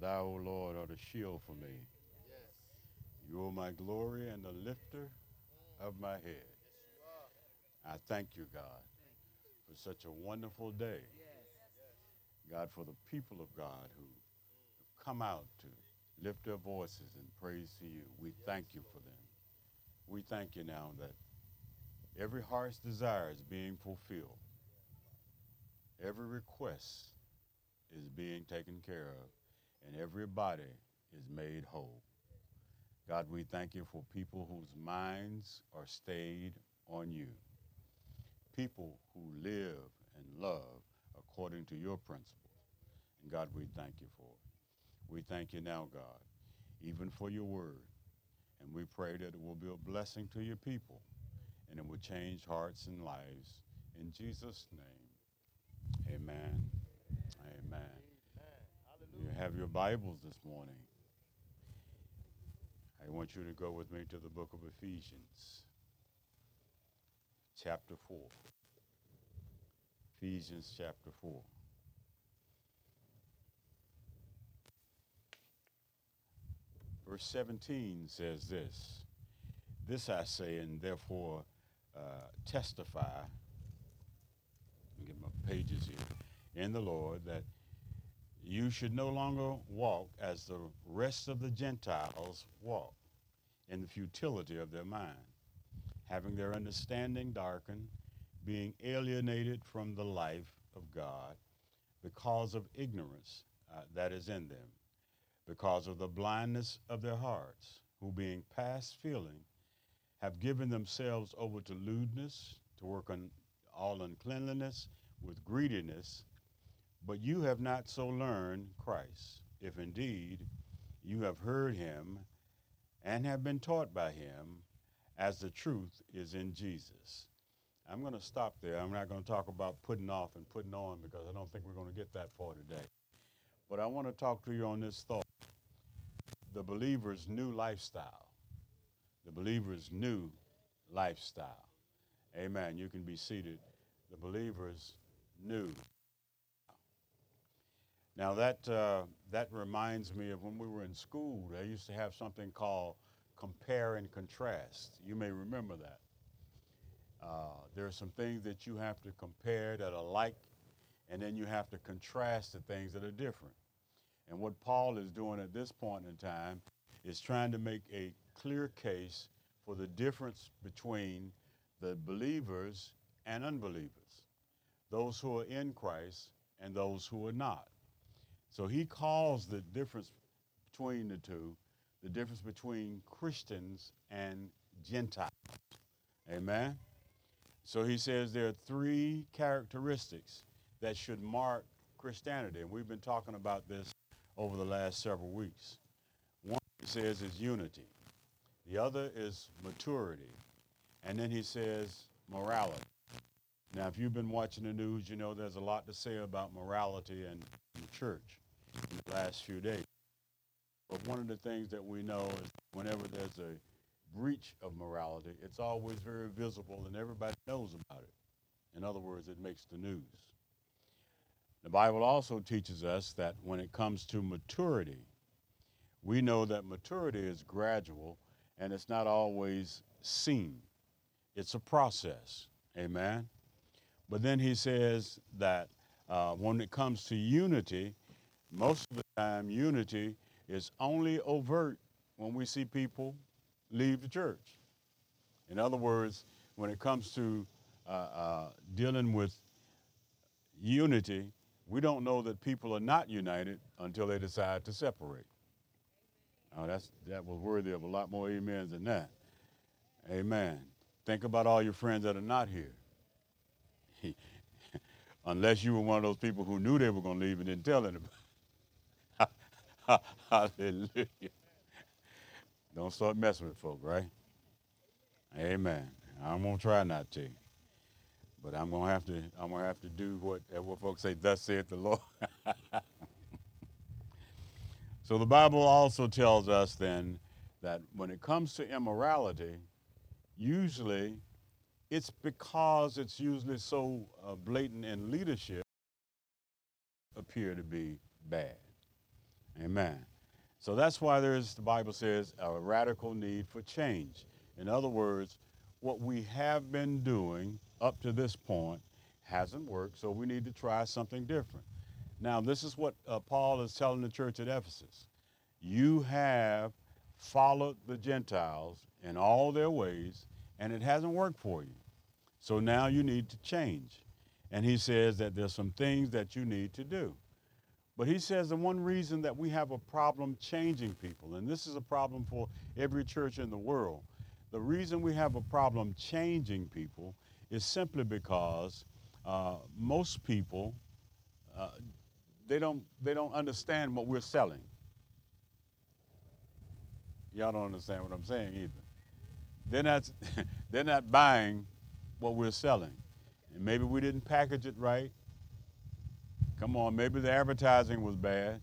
Thou, O Lord, art a shield for me. You are my glory and the lifter of my head. I thank you, God, for such a wonderful day. God, for the people of God who have come out to lift their voices in praise to you. We thank you for them. We thank you now that every heart's desire is being fulfilled. Every request is being taken care of, and every body is made whole. God, we thank you for people whose minds are stayed on you, people who live and love according to your principles. And God, we thank you for it. We thank you now, God, even for your word. And we pray that it will be a blessing to your people, and it will change hearts and lives. In Jesus' name, amen. Amen. You have your Bibles this morning. I want you to go with me to the book of Ephesians, chapter 4. Ephesians chapter 4. Verse 17 says this, "This I say, and therefore testify," let me get my pages here, "in the Lord, that you should no longer walk as the rest of the Gentiles walk, in the futility of their mind, having their understanding darkened, being alienated from the life of God, because of ignorance that is in them, because of the blindness of their hearts, who being past feeling, have given themselves over to lewdness, to work on all uncleanliness with greediness. But you have not so learned Christ, if indeed you have heard him and have been taught by him, as the truth is in Jesus." I'm going to stop there. I'm not going to talk about putting off and putting on, because I don't think we're going to get that far today. But I want to talk to you on this thought: the believer's new lifestyle. The believer's new lifestyle. Amen. You can be seated. The believer's new. Now that reminds me of when we were in school. They used to have something called compare and contrast. You may remember that. There are some things that you have to compare that are like, and then you have to contrast the things that are different. And what Paul is doing at this point in time is trying to make a clear case for the difference between the believers and unbelievers, those who are in Christ and those who are not. So he calls the difference between the two the difference between Christians and Gentiles. Amen? So he says there are three characteristics that should mark Christianity, and we've been talking about this over the last several weeks. One, he says, is unity. The other is maturity. And then he says morality. Now, if you've been watching the news, you know there's a lot to say about morality and the church in the last few days. But one of the things that we know is whenever there's a breach of morality, it's always very visible and everybody knows about it. In other words, it makes the news. The Bible also teaches us that when it comes to maturity, we know that maturity is gradual and it's not always seen. It's a process. Amen? But then he says that when it comes to unity, most of the time unity is only overt when we see people leave the church. In other words, when it comes to dealing with unity, we don't know that people are not united until they decide to separate. Now, that was worthy of a lot more amens than that. Amen. Think about all your friends that are not here. Unless you were one of those people who knew they were going to leave and didn't tell anybody. Hallelujah. Don't start messing with folk, right? Amen. I'm gonna try not to. But I'm gonna have to do what folks say, thus saith the Lord. So the Bible also tells us then that when it comes to immorality, usually it's because it's usually so blatant in leadership appear to be bad. Amen. So that's why there's, the Bible says, a radical need for change. In other words, what we have been doing up to this point hasn't worked, so we need to try something different. Now, this is what Paul is telling the church at Ephesus. You have followed the Gentiles in all their ways, and it hasn't worked for you. So now you need to change. And he says that there's some things that you need to do. But he says the one reason that we have a problem changing people, and this is a problem for every church in the world, the reason we have a problem changing people is simply because most people, they don't understand what we're selling. Y'all don't understand what I'm saying either. They're not buying what we're selling. And maybe we didn't package it right. Come on, maybe the advertising was bad,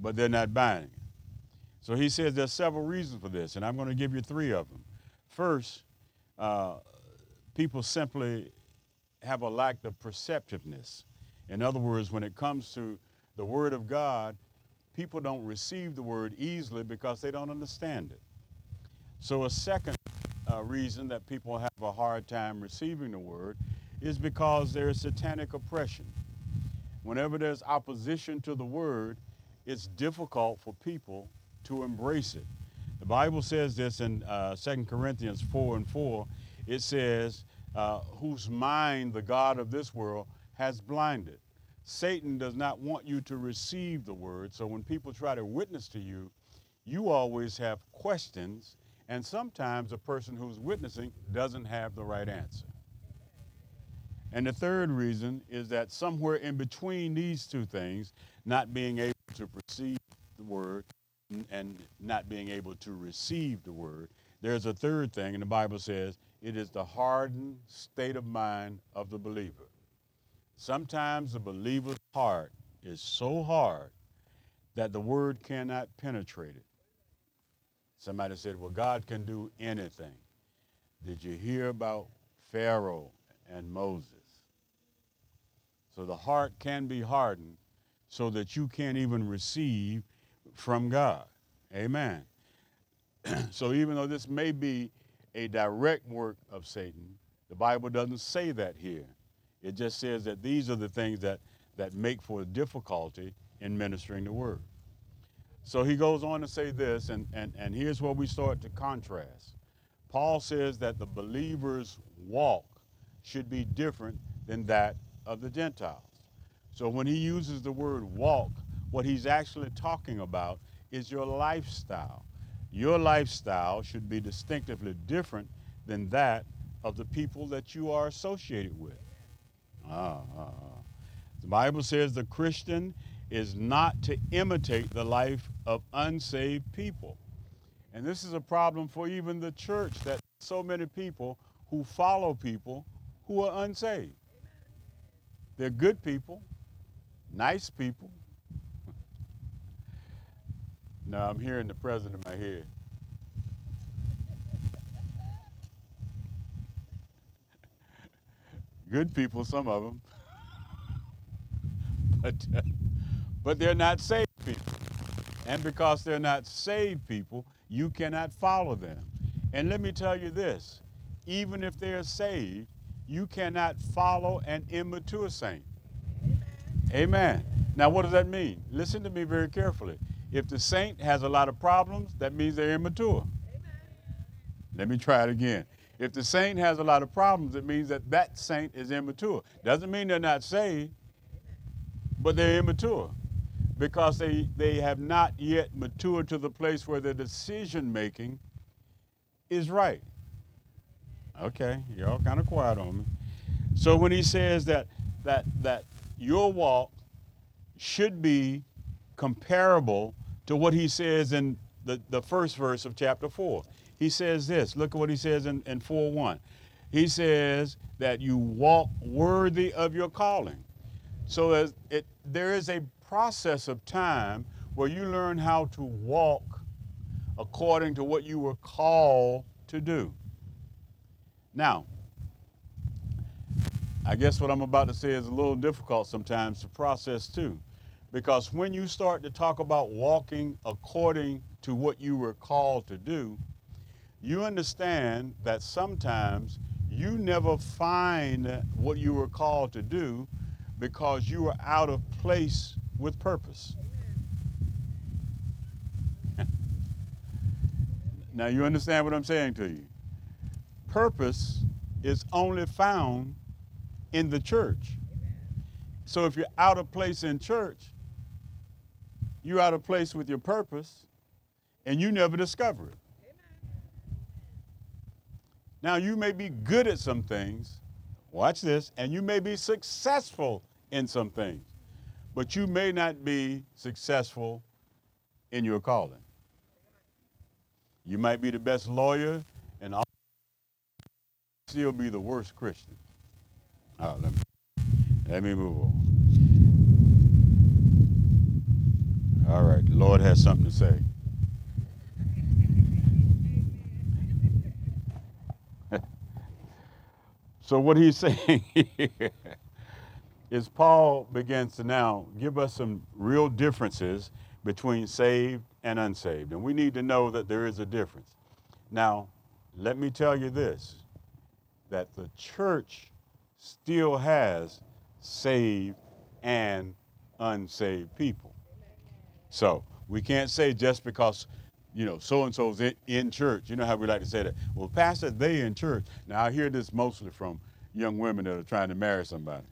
but they're not buying it. So he says there's several reasons for this, and I'm going to give you three of them. First, people simply have a lack of perceptiveness. In other words, when it comes to the Word of God, people don't receive the Word easily because they don't understand it. So a second reason that people have a hard time receiving the Word is because there is satanic oppression. Whenever there's opposition to the Word, it's difficult for people to embrace it. The Bible says this in 2 Corinthians 4:4. It says, whose mind the God of this world has blinded. Satan does not want you to receive the Word, so when people try to witness to you, you always have questions, and sometimes the person who's witnessing doesn't have the right answer. And the third reason is that somewhere in between these two things, not being able to perceive the Word and not being able to receive the Word, there's a third thing, and the Bible says it is the hardened state of mind of the believer. Sometimes the believer's heart is so hard that the Word cannot penetrate it. Somebody said, well, God can do anything. Did you hear about Pharaoh and Moses? So the heart can be hardened so that you can't even receive from God. Amen. So even though this may be a direct work of Satan, the Bible doesn't say that here. It just says that these are the things that make for difficulty in ministering the Word. So he goes on to say this, and here's where we start to contrast. Paul says that the believer's walk should be different than that of the Gentiles. So when he uses the word walk, what he's actually talking about is your lifestyle. Your lifestyle should be distinctively different than that of the people that you are associated with. The Bible says the Christian is not to imitate the life of unsaved people. And this is a problem for even the church, that so many people who follow people who are unsaved. They're good people, nice people. Now I'm hearing the president in my head. Good people, some of them, but they're not saved people. And because they're not saved people, you cannot follow them. And let me tell you this, even if they're saved, you cannot follow an immature saint. Amen. Amen. Now, what does that mean? Listen to me very carefully. If the saint has a lot of problems, that means they're immature. Amen. Let me try it again. If the saint has a lot of problems, it means that that saint is immature. Doesn't mean they're not saved, but they're immature because they have not yet matured to the place where their decision-making is right. Okay, you're all kind of quiet on me. So when he says that your walk should be comparable to what he says in the first verse of chapter 4, he says this. Look at what he says in 4:1. He says that you walk worthy of your calling. So there is a process of time where you learn how to walk according to what you were called to do. Now, I guess what I'm about to say is a little difficult sometimes to process too, Because when you start to talk about walking according to what you were called to do, you understand that sometimes you never find what you were called to do because you are out of place with purpose. Now you understand what I'm saying to you. Purpose is only found in the church. So if you're out of place in church, you're out of place with your purpose, and you never discover it. Now, you may be good at some things, watch this, and you may be successful in some things, but you may not be successful in your calling. You might be the best lawyer and still be the worst Christian. All right, let me move on. All right, the Lord has something to say. So what he's saying here is Paul begins to now give us some real differences between saved and unsaved. And we need to know that there is a difference. Now, let me tell you this, that the church still has saved and unsaved people. So we can't say just because so-and-so's in church. You know how we like to say that? Well, pastor, they in church. Now, I hear this mostly from young women that are trying to marry somebody.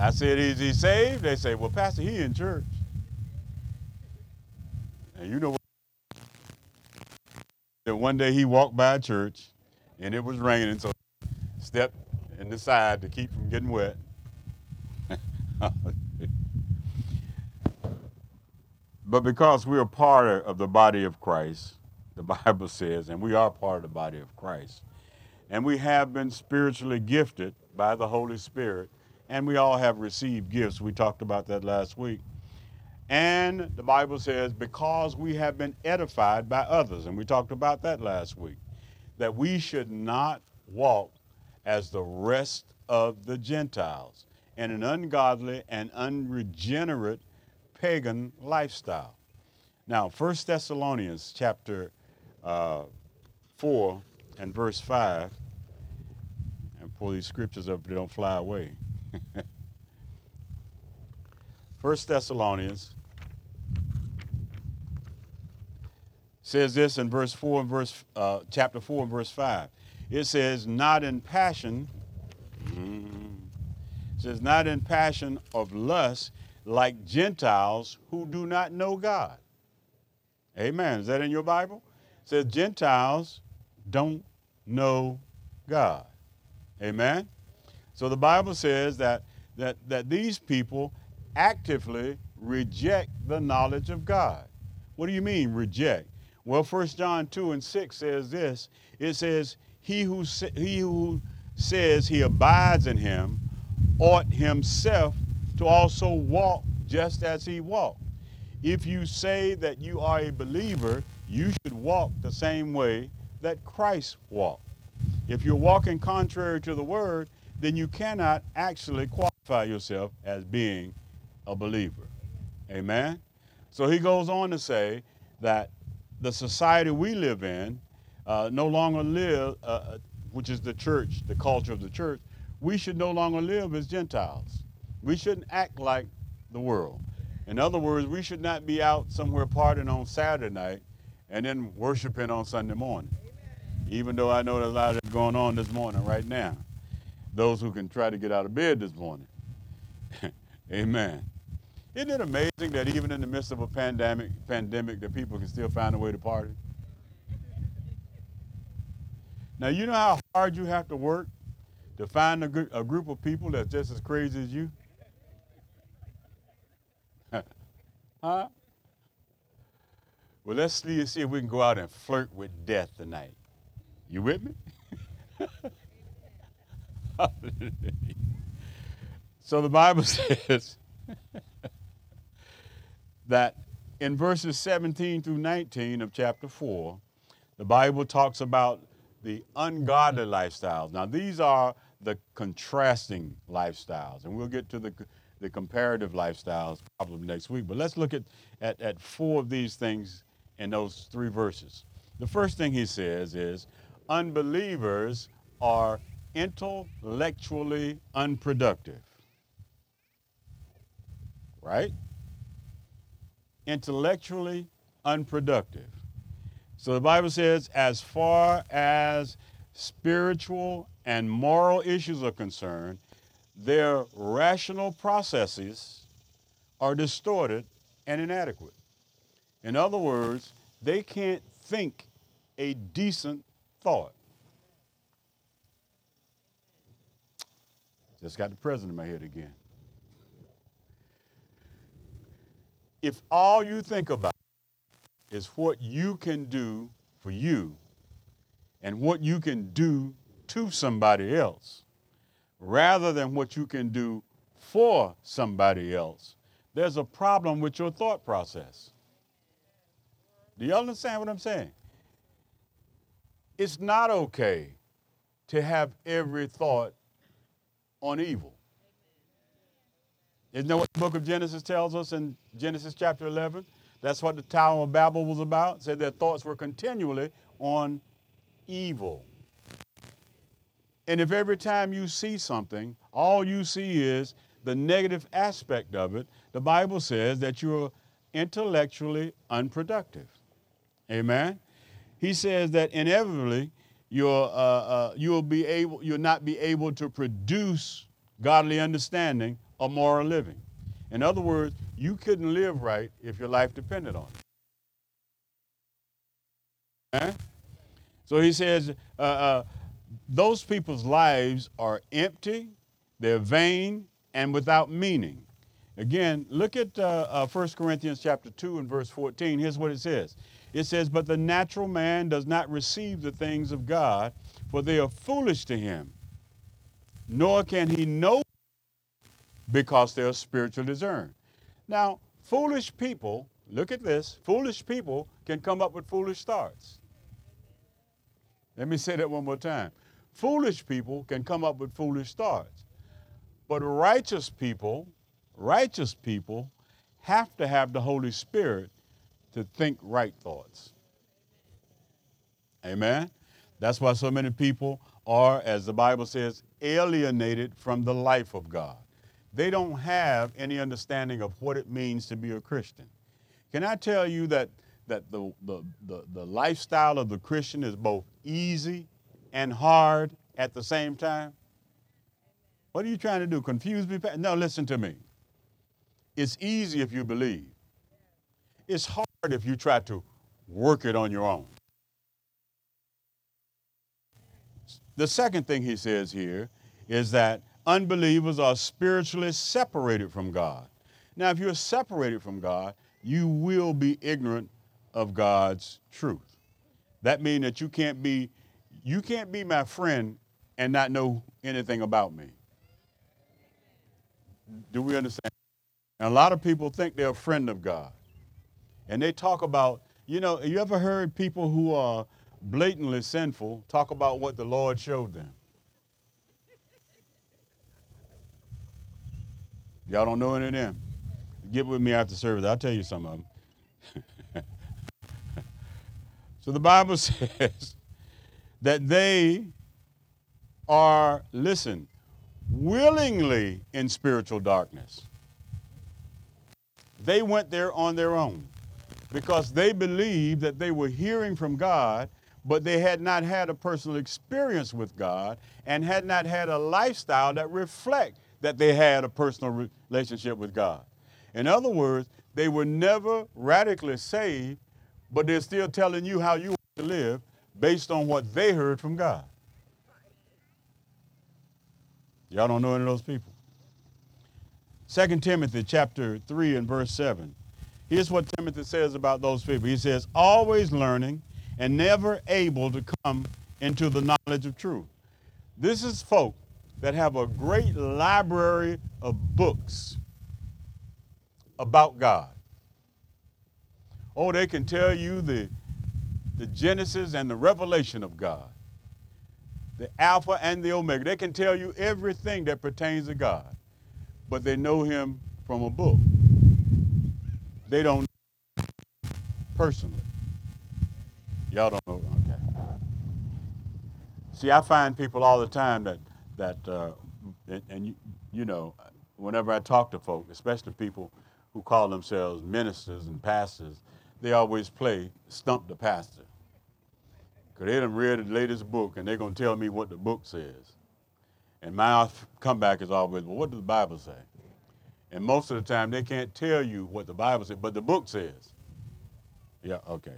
I said, is he saved? They say, well, pastor, he in church. And you know what? That one day he walked by a church, and it was raining, so he stepped in the side to keep from getting wet. But because we are part of the body of Christ, the Bible says, and we are part of the body of Christ, and we have been spiritually gifted by the Holy Spirit, and we all have received gifts. We talked about that last week. And the Bible says, because we have been edified by others, and we talked about that last week, that we should not walk as the rest of the Gentiles in an ungodly and unregenerate pagan lifestyle. Now, 1 Thessalonians chapter 4 and verse 5, and pull these scriptures up, they don't fly away. 1 Thessalonians says this in verse 4 and verse chapter 4 and verse 5. It says, not in passion of lust, like Gentiles who do not know God. Amen. Is that in your Bible? It says Gentiles don't know God. Amen. So the Bible says that these people actively reject the knowledge of God. What do you mean reject? Well, 1 John 2 and 6 says this. It says, he who says he abides in him ought himself to also walk just as he walked. If you say that you are a believer, you should walk the same way that Christ walked. If you're walking contrary to the word, then you cannot actually qualify yourself as being a believer. Amen? So he goes on to say that the society we live in which is the church, the culture of the church, we should no longer live as Gentiles. We shouldn't act like the world. In other words, we should not be out somewhere partying on Saturday night and then worshiping on Sunday morning. Amen. Even though I know there's a lot of going on this morning right now. Those who can try to get out of bed this morning. Amen. Isn't it amazing that even in the midst of a pandemic that people can still find a way to party? Now, you know how hard you have to work to find a group of people that's just as crazy as you? Huh? Well, let's see if we can go out and flirt with death tonight. You with me? So the Bible says that in verses 17 through 19 of chapter 4, the Bible talks about the ungodly lifestyles. Now, these are the contrasting lifestyles. And we'll get to the comparative lifestyles probably next week. But let's look at four of these things in those three verses. The first thing he says is, unbelievers are intellectually unproductive. Right? Intellectually unproductive. So the Bible says, as far as spiritual and moral issues are concerned, their rational processes are distorted and inadequate. In other words, they can't think a decent thought. Just got the president in my head again. If all you think about is what you can do for you and what you can do to somebody else, rather than what you can do for somebody else, there's a problem with your thought process. Do y'all understand what I'm saying? It's not okay to have every thought on evil. Isn't that what the book of Genesis tells us in Genesis chapter 11? That's what the Tower of Babel was about. It said their thoughts were continually on evil. And if every time you see something, all you see is the negative aspect of it, the Bible says that you're intellectually unproductive. Amen? He says that inevitably you'll not be able to produce godly understanding or moral living. In other words, you couldn't live right if your life depended on it. Amen? So he says those people's lives are empty, they're vain, and without meaning. Again, look at 1 Corinthians chapter 2 and verse 14. Here's what it says. It says, but the natural man does not receive the things of God, for they are foolish to him, nor can he know, because they are spiritually discerned. Now, foolish people, look at this, foolish people can come up with foolish thoughts. Let me say that one more time. Foolish people can come up with foolish thoughts, but righteous people have to have the Holy Spirit to think right thoughts. Amen? That's why so many people are, as the Bible says, alienated from the life of God. They don't have any understanding of what it means to be a Christian. Can I tell you that the lifestyle of the Christian is both easy and hard at the same time? What are you trying to do, confuse me? No, listen to me. It's easy if you believe. It's hard if you try to work it on your own. The second thing he says here is that unbelievers are spiritually separated from God. Now, if you're separated from God, you will be ignorant of God's truth. That means that you can't be my friend and not know anything about me. Do we understand? And a lot of people think they're a friend of God. And they talk about, you ever heard people who are blatantly sinful talk about what the Lord showed them? Y'all don't know any of them. Get with me after service. I'll tell you some of them. So the Bible says that they are, listen, willingly in spiritual darkness. They went there on their own because they believed that they were hearing from God, but they had not had a personal experience with God and had not had a lifestyle that reflects that they had a personal relationship with God. In other words, they were never radically saved, but they're still telling you how you want to live based on what they heard from God. Y'all don't know any of those people. 2 Timothy chapter 3 and verse 7. Here's what Timothy says about those people. He says, always learning and never able to come into the knowledge of truth. This is folk that have a great library of books about God. Oh, they can tell you the Genesis and the revelation of God. the Alpha and the Omega. They can tell you everything that pertains to God, but they know him from a book. They don't know him personally. Y'all don't know. Okay. See, I find people all the time that whenever I talk to folk, especially people who call themselves ministers and pastors, they always play stump the pastor. Because they done read the latest book and they're going to tell me what the book says. And my comeback is always, well, what does the Bible say? And most of the time they can't tell you what the Bible says, but the book says. Yeah, okay,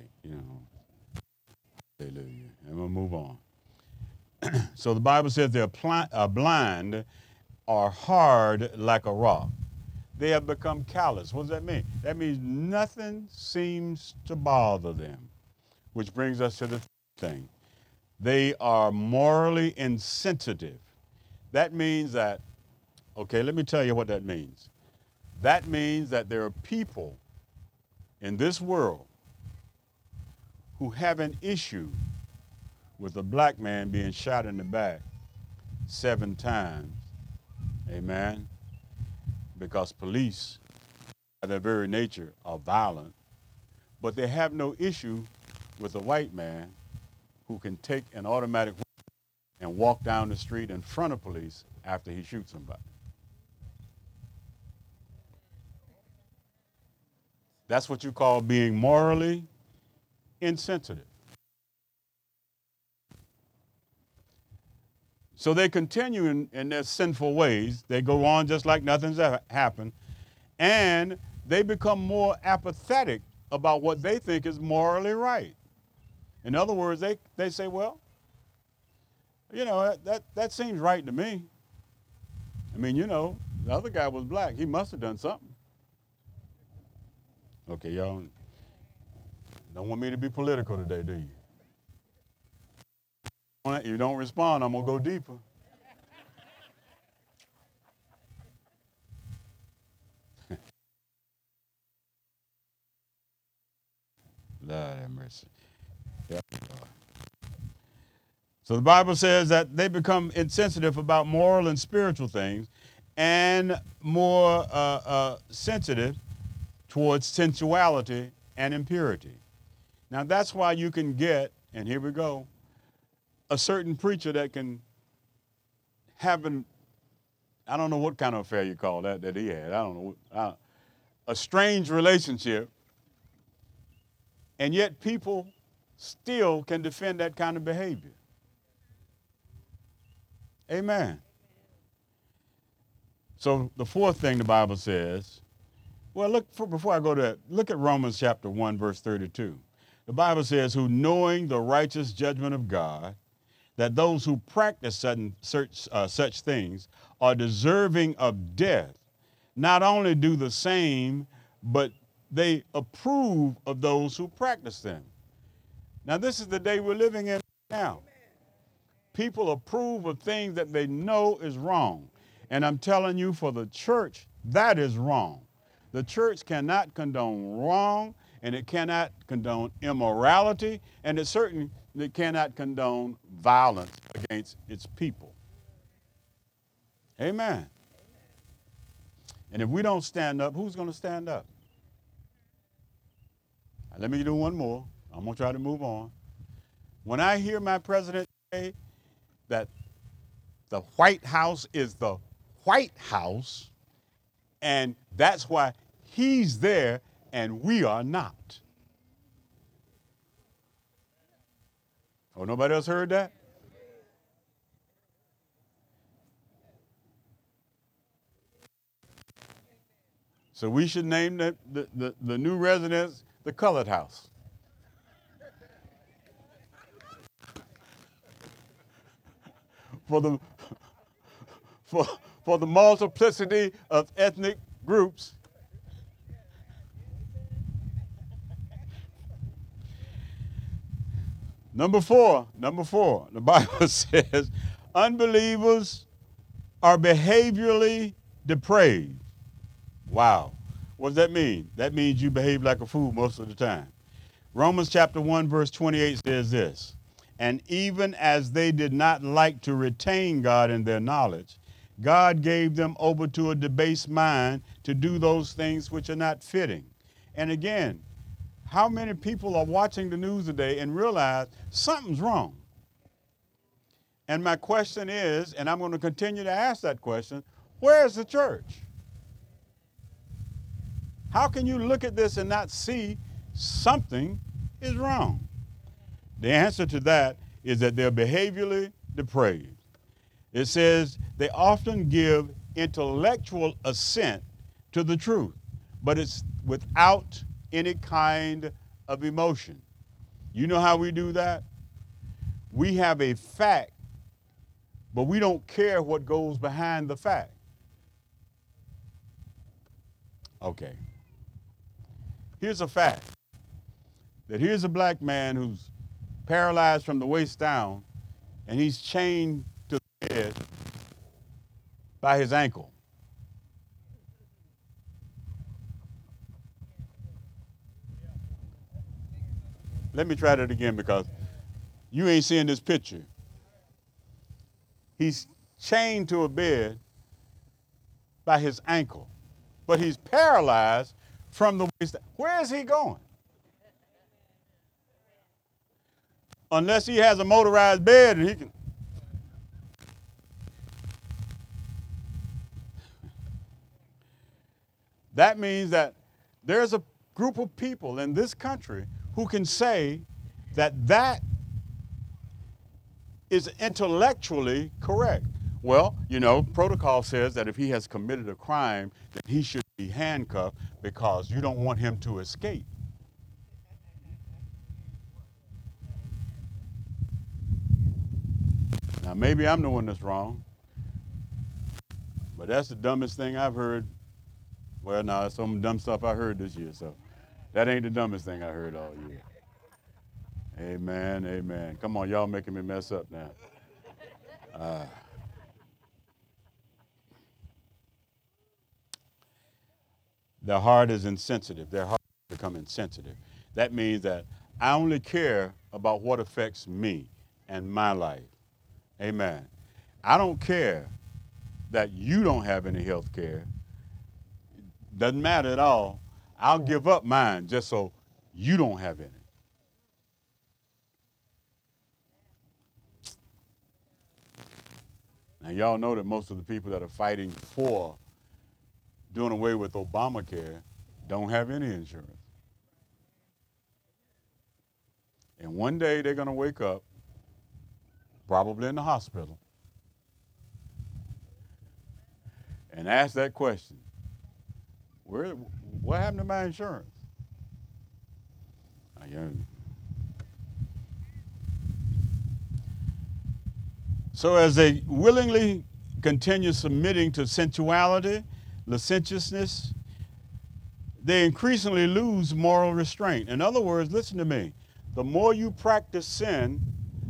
Hallelujah. And we'll move on. So the Bible says they're blind or hard like a rock. They have become callous. What does that mean? That means nothing seems to bother them, which brings us to the thing. They are morally insensitive. That means that, okay, let me tell you what that means. That means that there are people in this world who have an issue with a black man being shot in the back 7 times, amen, because police, by their very nature, are violent, but they have no issue with a white man who can take an automatic and walk down the street in front of police after he shoots somebody. That's what you call being morally insensitive. So they continue in their sinful ways. They go on just like nothing's ever happened. And they become more apathetic about what they think is morally right. In other words, they say, well, that seems right to me. I mean, the other guy was black. He must have done something. Okay, y'all don't want me to be political today, do you? If you don't respond, I'm going to go deeper. Lord have mercy. Yep. So the Bible says that they become insensitive about moral and spiritual things and more sensitive towards sensuality and impurity. Now, that's why you can get, and here we go, a certain preacher that can have I don't know what kind of affair you call that he had. I don't know. A strange relationship. And yet people still can defend that kind of behavior. Amen. So the fourth thing the Bible says, well, before I go to that, look at Romans chapter 1, verse 32. The Bible says, who knowing the righteous judgment of God, that those who practice such things are deserving of death. Not only do the same, but they approve of those who practice them. Now, this is the day we're living in now. People approve of things that they know is wrong. And I'm telling you, for the church, that is wrong. The church cannot condone wrong, and it cannot condone immorality, and it certainly it cannot condone violence against its people. Amen. And if we don't stand up, who's going to stand up? Now, let me do one more. I'm going to try to move on. When I hear my president say that the White House is the White House, and that's why he's there and we are not. Oh, nobody else heard that? So we should name the new residence the Colored House. For the multiplicity of ethnic groups. Number four, the Bible says, unbelievers are behaviorally depraved. Wow. What does that mean? That means you behave like a fool most of the time. Romans chapter 1, verse 28 says this, And even as they did not like to retain God in their knowledge, God gave them over to a debased mind to do those things which are not fitting. And again, how many people are watching the news today and realize something's wrong? And my question is, and I'm going to continue to ask that question, where is the church? How can you look at this and not see something is wrong? The answer to that is that they're behaviorally depraved. It says they often give intellectual assent to the truth, but it's without any kind of emotion. You know how we do that? We have a fact, but we don't care what goes behind the fact. Okay. Here's a fact, that here's a black man who's paralyzed from the waist down, and he's chained to the bed by his ankle. Let me try that again, because you ain't seeing this picture. He's chained to a bed by his ankle, but he's paralyzed from the waist down. Where is he going? Unless he has a motorized bed and he can. That means that there's a group of people in this country who can say that is intellectually correct. Well, you know, protocol says that if he has committed a crime, that he should be handcuffed because you don't want him to escape. Now, maybe I'm the one that's wrong, but that's the dumbest thing I've heard. Well, no, it's some dumb stuff I heard this year, so that ain't the dumbest thing I heard all year. Amen, amen. Come on, y'all making me mess up now. Their heart is insensitive. Their heart has become insensitive. That means that I only care about what affects me and my life. Amen. I don't care that you don't have any health care. It doesn't matter at all. I'll give up mine just so you don't have any. Now, y'all know that most of the people that are fighting for doing away with Obamacare don't have any insurance. And one day they're going to wake up, probably in the hospital, and ask that question, what happened to my insurance? So as they willingly continue submitting to sensuality, licentiousness, they increasingly lose moral restraint. In other words, listen to me, the more you practice sin,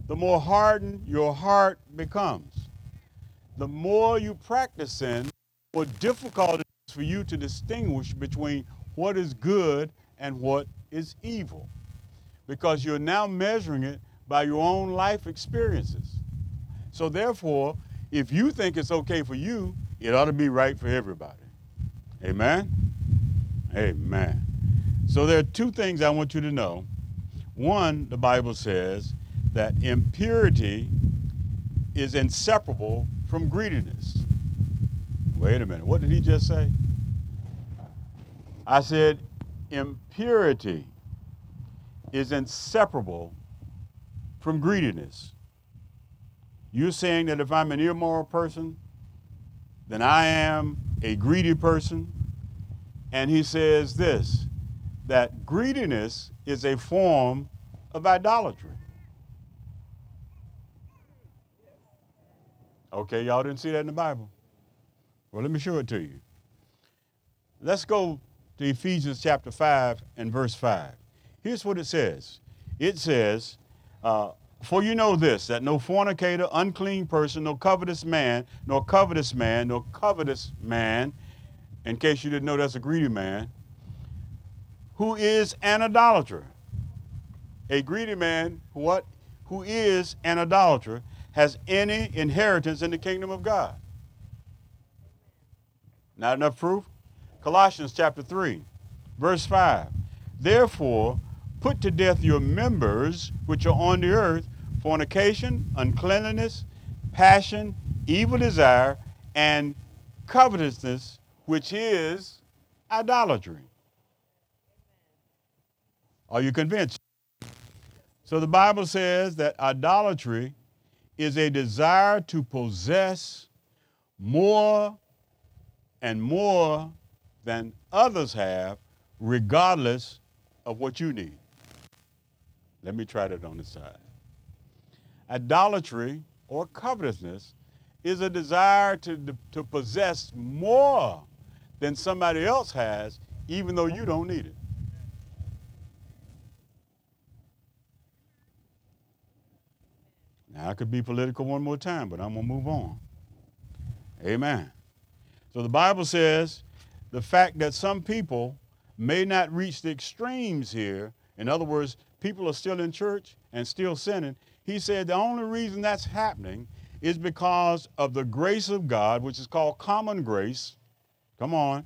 the more hardened your heart becomes. The more you practice sin, the more difficult it is for you to distinguish between what is good and what is evil, because you're now measuring it by your own life experiences. So therefore, if you think it's okay for you, it ought to be right for everybody. Amen? Amen. So there are two things I want you to know. One, the Bible says that impurity is inseparable from greediness. Wait a minute, what did he just say? I said impurity is inseparable from greediness. You're saying that if I'm an immoral person, then I am a greedy person. And he says this, that greediness is a form of idolatry. Okay, y'all didn't see that in the Bible. Well, let me show it to you. Let's go to Ephesians chapter 5 and verse 5. Here's what it says. It says, for you know this, that no fornicator, unclean person, no covetous man, in case you didn't know that's a greedy man, who is an idolater. A greedy man, what? who is an idolater has any inheritance in the kingdom of God. Not enough proof? Colossians chapter 3, verse 5. Therefore, put to death your members which are on the earth, fornication, uncleanness, passion, evil desire, and covetousness, which is idolatry. Are you convinced? So the Bible says that idolatry is a desire to possess more and more than others have, regardless of what you need. Let me try that on the side. Idolatry or covetousness is a desire to possess more than somebody else has, even though you don't need it. Now, I could be political one more time, but I'm going to move on. Amen. So the Bible says the fact that some people may not reach the extremes here, in other words, people are still in church and still sinning, he said the only reason that's happening is because of the grace of God, which is called common grace. Come on.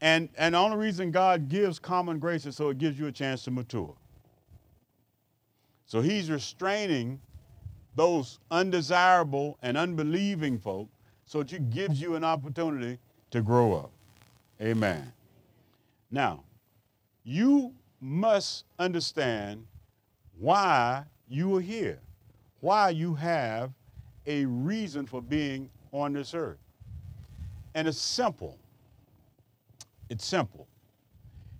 And the only reason God gives common grace is so it gives you a chance to mature. So he's restraining those undesirable and unbelieving folk so that it gives you an opportunity to grow up. Amen. Now, you must understand why you are here, why you have a reason for being on this earth. And it's simple. It's simple.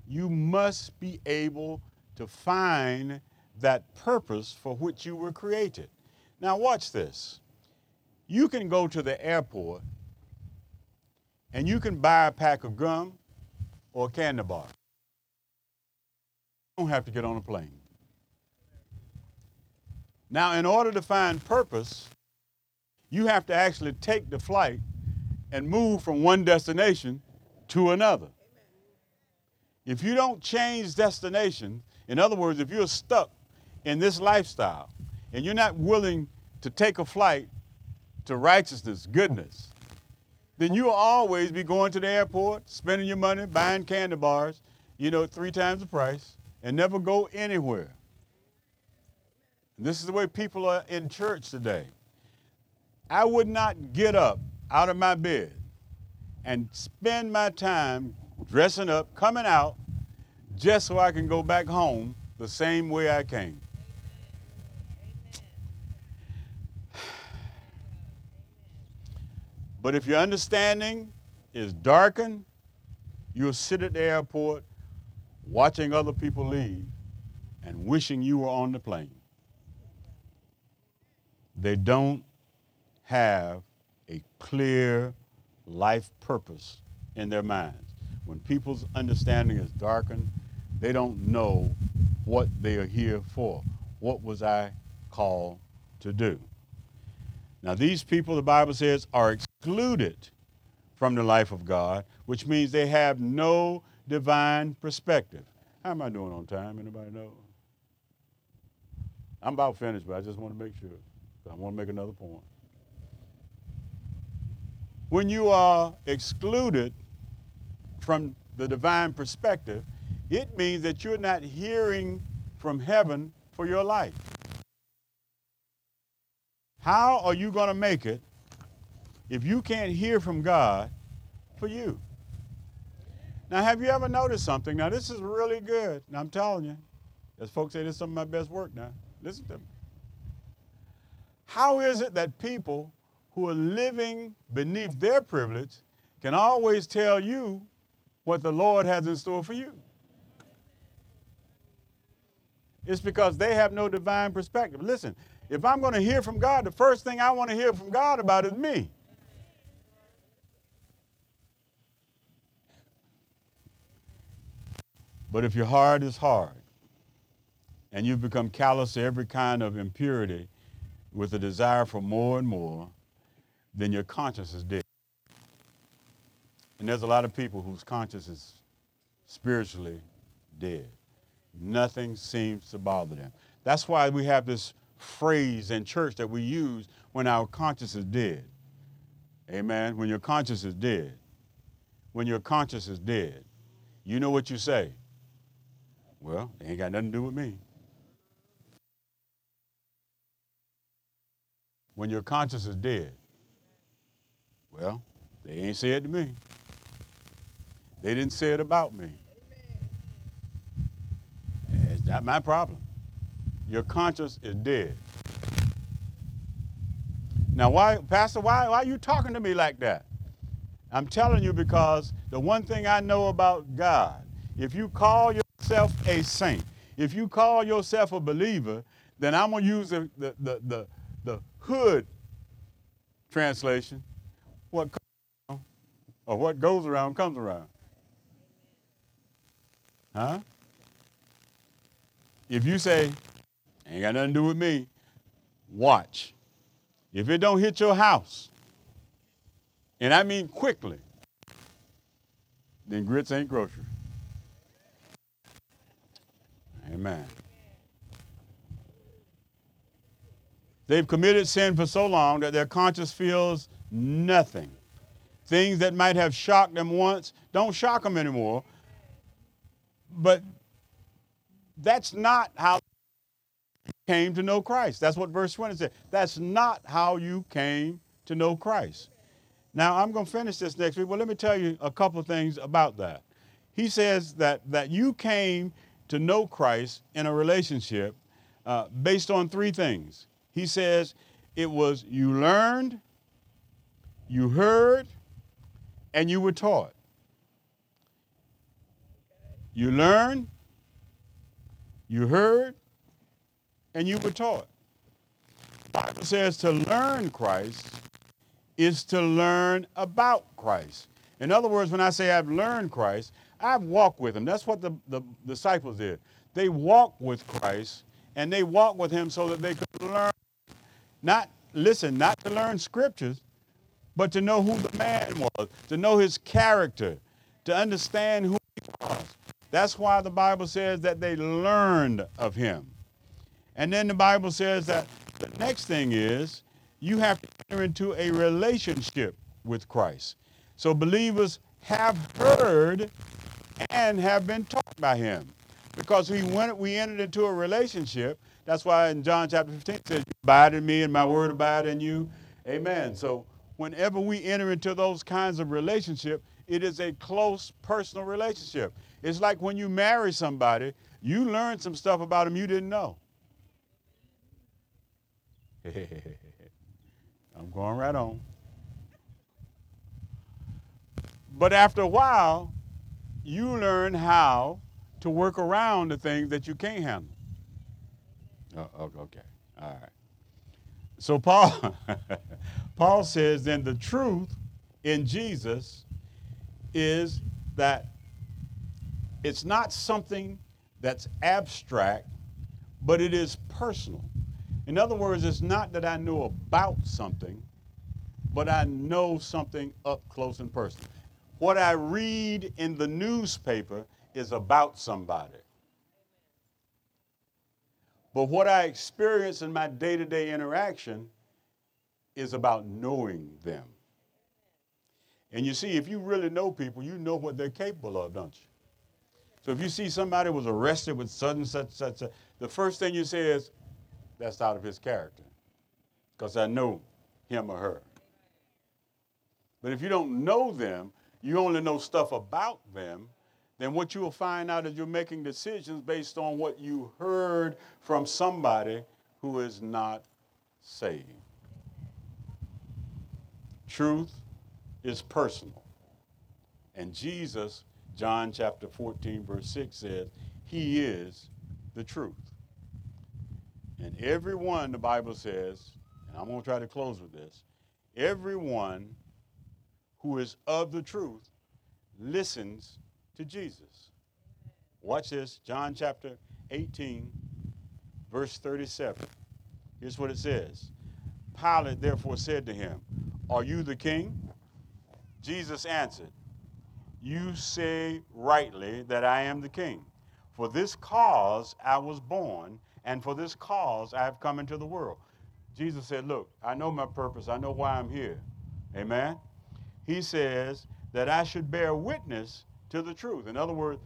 You must be able to find that purpose for which you were created. Now watch this. You can go to the airport and you can buy a pack of gum or a candy bar. You don't have to get on a plane. Now, in order to find purpose, you have to actually take the flight and move from one destination to another. If you don't change destination, in other words, if you're stuck in this lifestyle and you're not willing to take a flight to righteousness, goodness, then you'll always be going to the airport, spending your money, buying candy bars, you know, 3 times the price, and never go anywhere. And this is the way people are in church today. I would not get up out of my bed and spend my time dressing up, coming out, just so I can go back home the same way I came. But if your understanding is darkened, you'll sit at the airport watching other people leave and wishing you were on the plane. They don't have a clear life purpose in their minds. When people's understanding is darkened, they don't know what they are here for. What was I called to do? Now, these people, the Bible says, are excluded from the life of God, which means they have no divine perspective. How am I doing on time? Anybody know? I'm about finished, but I just want to make sure. I want to make another point. When you are excluded from the divine perspective, it means that you're not hearing from heaven for your life. How are you going to make it if you can't hear from God for you? Now, have you ever noticed something? Now, this is really good. Now, I'm telling you, as folks say, this is some of my best work now. Listen to me. How is it that people who are living beneath their privilege can always tell you what the Lord has in store for you? It's because they have no divine perspective. Listen, if I'm going to hear from God, the first thing I want to hear from God about is me. But if your heart is hard and you've become callous to every kind of impurity with a desire for more and more, then your conscience is dead. And there's a lot of people whose conscience is spiritually dead. Nothing seems to bother them. That's why we have this phrase in church that we use when our conscience is dead. Amen. When your conscience is dead. When your conscience is dead. You know what you say. Well, it ain't got nothing to do with me. When your conscience is dead, well, they ain't said to me. They didn't say it about me. It's not my problem. Your conscience is dead. Now, why, Pastor, why are you talking to me like that? I'm telling you because the one thing I know about God, if you call yourself a saint, if you call yourself a believer, then I'm going to use the hood translation, what comes around, or what goes around comes around. Huh? If you say, ain't got nothing to do with me, watch. If it don't hit your house, and I mean quickly, then grits ain't grocery. Amen. They've committed sin for so long that their conscience feels nothing. Things that might have shocked them once don't shock them anymore. But that's not how you came to know Christ. That's what verse 20 said. That's not how you came to know Christ. Now, I'm going to finish this next week. Well, let me tell you a couple of things about that. He says that you came to know Christ in a relationship based on three things. He says it was you learned, you heard, and you were taught. You learned, you heard, and you were taught. The Bible says to learn Christ is to learn about Christ. In other words, when I say I've learned Christ, I've walked with him. That's what the disciples did. They walked with Christ, and they walked with him so that they could learn. Not to learn scriptures, but to know who the man was, to know his character, to understand who he was. That's why the Bible says that they learned of him. And then the Bible says that the next thing is you have to enter into a relationship with Christ. So believers have heard and have been taught by him because we entered into a relationship. That's why in John chapter 15 it says, "You abide in me and my word abide in you." Amen. So whenever we enter into those kinds of relationship, it is a close personal relationship. It's like when you marry somebody, you learn some stuff about them you didn't know. I'm going right on. But after a while, you learn how to work around the things that you can't handle. Oh, okay. All right. So Paul says then the truth in Jesus is that it's not something that's abstract, but it is personal. In other words, it's not that I know about something, but I know something up close and personal. What I read in the newspaper is about somebody. But what I experience in my day-to-day interaction is about knowing them. And you see, if you really know people, you know what they're capable of, don't you? So if you see somebody was arrested with such and such, the first thing you say is, that's out of his character, because I know him or her. But if you don't know them, you only know stuff about them, then what you will find out is you're making decisions based on what you heard from somebody who is not saved. Truth is personal. And Jesus, John chapter 14, verse 6 says, he is the truth. And everyone, the Bible says, and I'm going to try to close with this, everyone who is of the truth listens to Jesus. Watch this, John chapter 18, verse 37. Here's what it says. Pilate therefore said to him, "Are you the king?" Jesus answered, "You say rightly that I am the king. For this cause I was born, and for this cause I have come into the world. Jesus said, look, I know my purpose. I know why I'm here. Amen. He says that I should bear witness to the truth. In other words,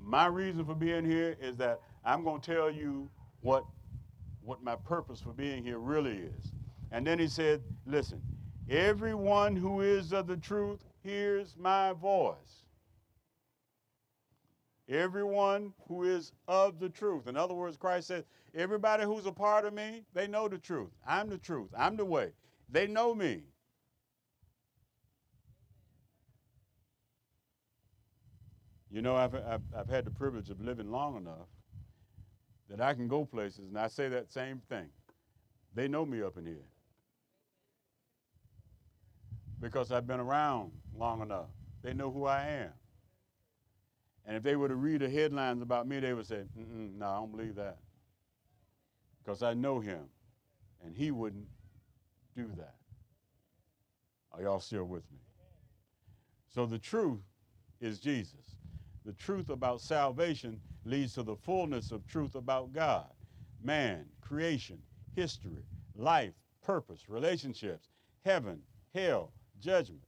my reason for being here is that I'm going to tell you what my purpose for being here really is. And then he said, listen, everyone who is of the truth hears my voice. Everyone who is of the truth. In other words, Christ said, everybody who's a part of me, they know the truth. I'm the truth. I'm the way. They know me. You know, I've had the privilege of living long enough that I can go places, and I say that same thing. They know me up in here because I've been around long enough. They know who I am. And if they were to read the headlines about me, they would say, no, I don't believe that. Because I know him, and he wouldn't do that. Are y'all still with me? So the truth is Jesus. The truth about salvation leads to the fullness of truth about God, man, creation, history, life, purpose, relationships, heaven, hell, judgment.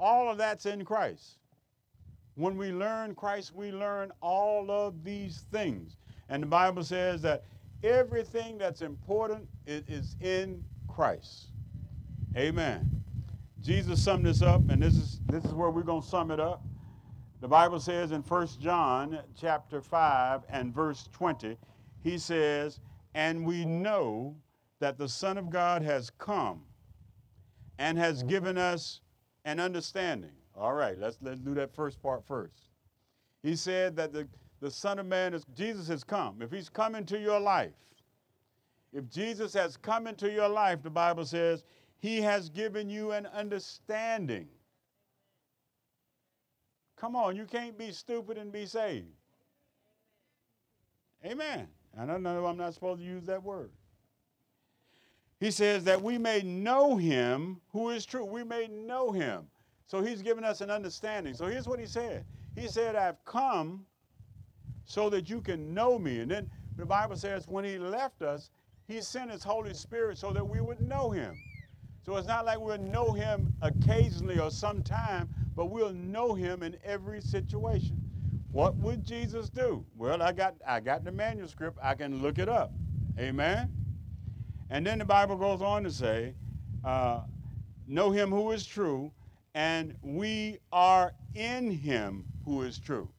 All of that's in Christ. When we learn Christ, we learn all of these things. And the Bible says that everything that's important is in Christ. Amen. Jesus summed this up, and this is where we're going to sum it up. The Bible says in 1 John chapter 5 and verse 20, he says, and we know that the Son of God has come and has given us an understanding. All right, let's do that first part first. He said that the Son of Man, Jesus has come. If he's come into your life, if Jesus has come into your life, the Bible says, he has given you an understanding. Come on, you can't be stupid and be saved. Amen. I don't know, I'm not supposed to use that word. He says that we may know him who is true. We may know him. So he's given us an understanding. So here's what he said. He said, I've come so that you can know me. And then the Bible says when he left us, he sent his Holy Spirit so that we would know him. So it's not like we'll know him occasionally or sometime, but we'll know him in every situation. What would Jesus do? Well, I got the manuscript. I can look it up. Amen? And then the Bible goes on to say, know him who is true, and we are in him who is true.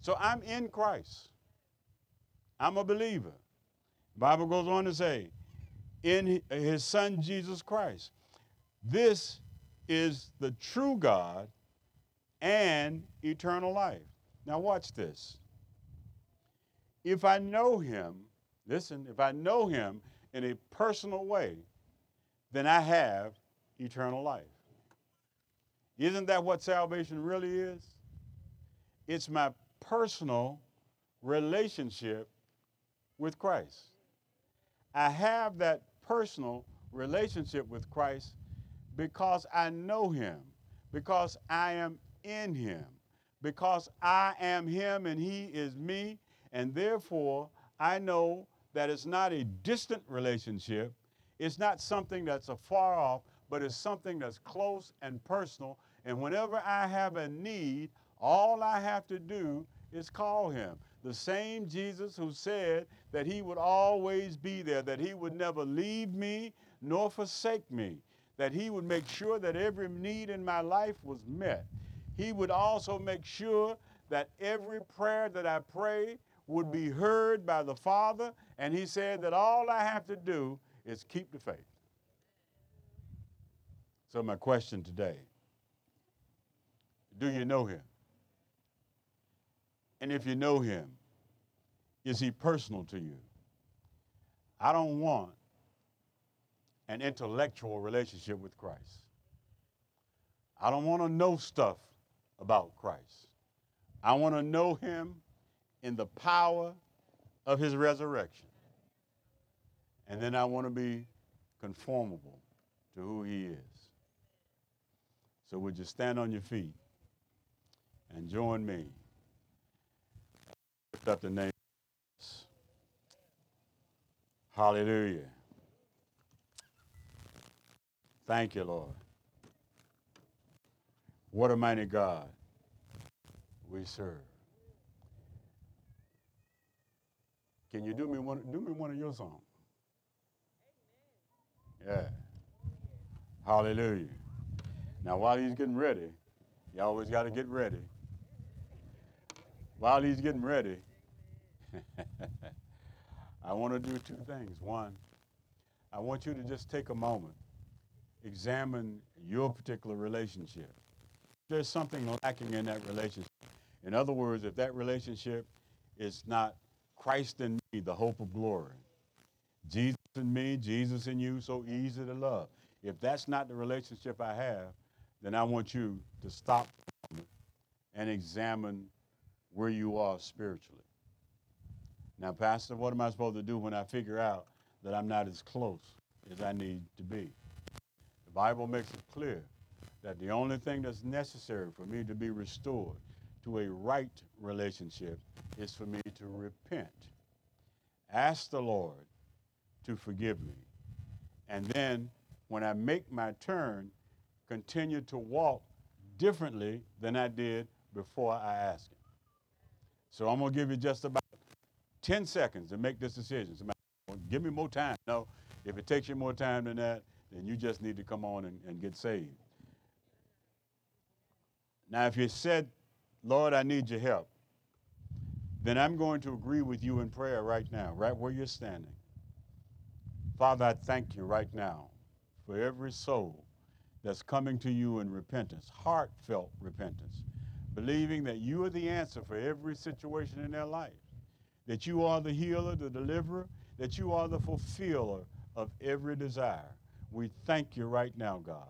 So I'm in Christ. I'm a believer. The Bible goes on to say, in his son Jesus Christ. This is the true God and eternal life. Now watch this. If I know him, listen, if I know him in a personal way, then I have eternal life. Isn't that what salvation really is? It's my personal relationship with Christ. I have that personal relationship with Christ because I know him, because I am in him, because I am him and he is me, and therefore I know that it's not a distant relationship. It's not something that's afar off, but it's something that's close and personal. And whenever I have a need, all I have to do is call him. The same Jesus who said that he would always be there, that he would never leave me nor forsake me, that he would make sure that every need in my life was met. He would also make sure that every prayer that I pray would be heard by the Father. And he said that all I have to do is keep the faith. So my question today, do you know him? And if you know him, is he personal to you? I don't want an intellectual relationship with Christ. I don't want to know stuff about Christ. I want to know him in the power of his resurrection. And then I want to be conformable to who he is. So would you stand on your feet and join me? Lift up the name. Hallelujah. Thank you, Lord. What a mighty God we serve. Can you do me one of your songs? Yeah. Hallelujah. Now, while he's getting ready, you always got to get ready. While he's getting ready, I want to do two things. One, I want you to just take a moment, examine your particular relationship. There's something lacking in that relationship. In other words, if that relationship is not Christ in me, the hope of glory, Jesus in me, Jesus in you, so easy to love. If that's not the relationship I have, then I want you to stop and examine where you are spiritually. Now, Pastor, what am I supposed to do when I figure out that I'm not as close as I need to be? The Bible makes it clear that the only thing that's necessary for me to be restored to a right relationship is for me to repent. Ask the Lord to forgive me. And then when I make my turn, continue to walk differently than I did before I asked him. So I'm going to give you just about 10 seconds to make this decision. Somebody, give me more time. No, if it takes you more time than that, then you just need to come on and get saved. Now, if you said, Lord, I need your help, then I'm going to agree with you in prayer right now, right where you're standing. Father, I thank you right now for every soul that's coming to you in repentance, heartfelt repentance, believing that you are the answer for every situation in their life, that you are the healer, the deliverer, that you are the fulfiller of every desire. We thank you right now, God.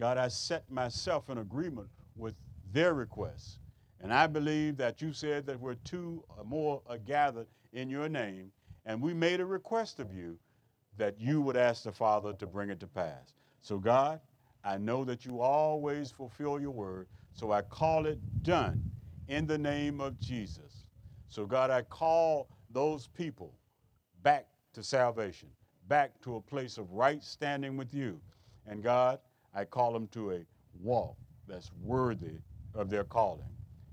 God, I set myself in agreement with their requests, and I believe that you said that where two or more are gathered in your name, and we made a request of you that you would ask the Father to bring it to pass. So, God, I know that you always fulfill your word, so I call it done in the name of Jesus. So, God, I call those people back to salvation, back to a place of right standing with you. And, God, I call them to a walk that's worthy of their calling.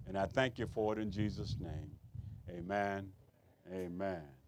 And I thank you for it in Jesus' name. Amen. Amen.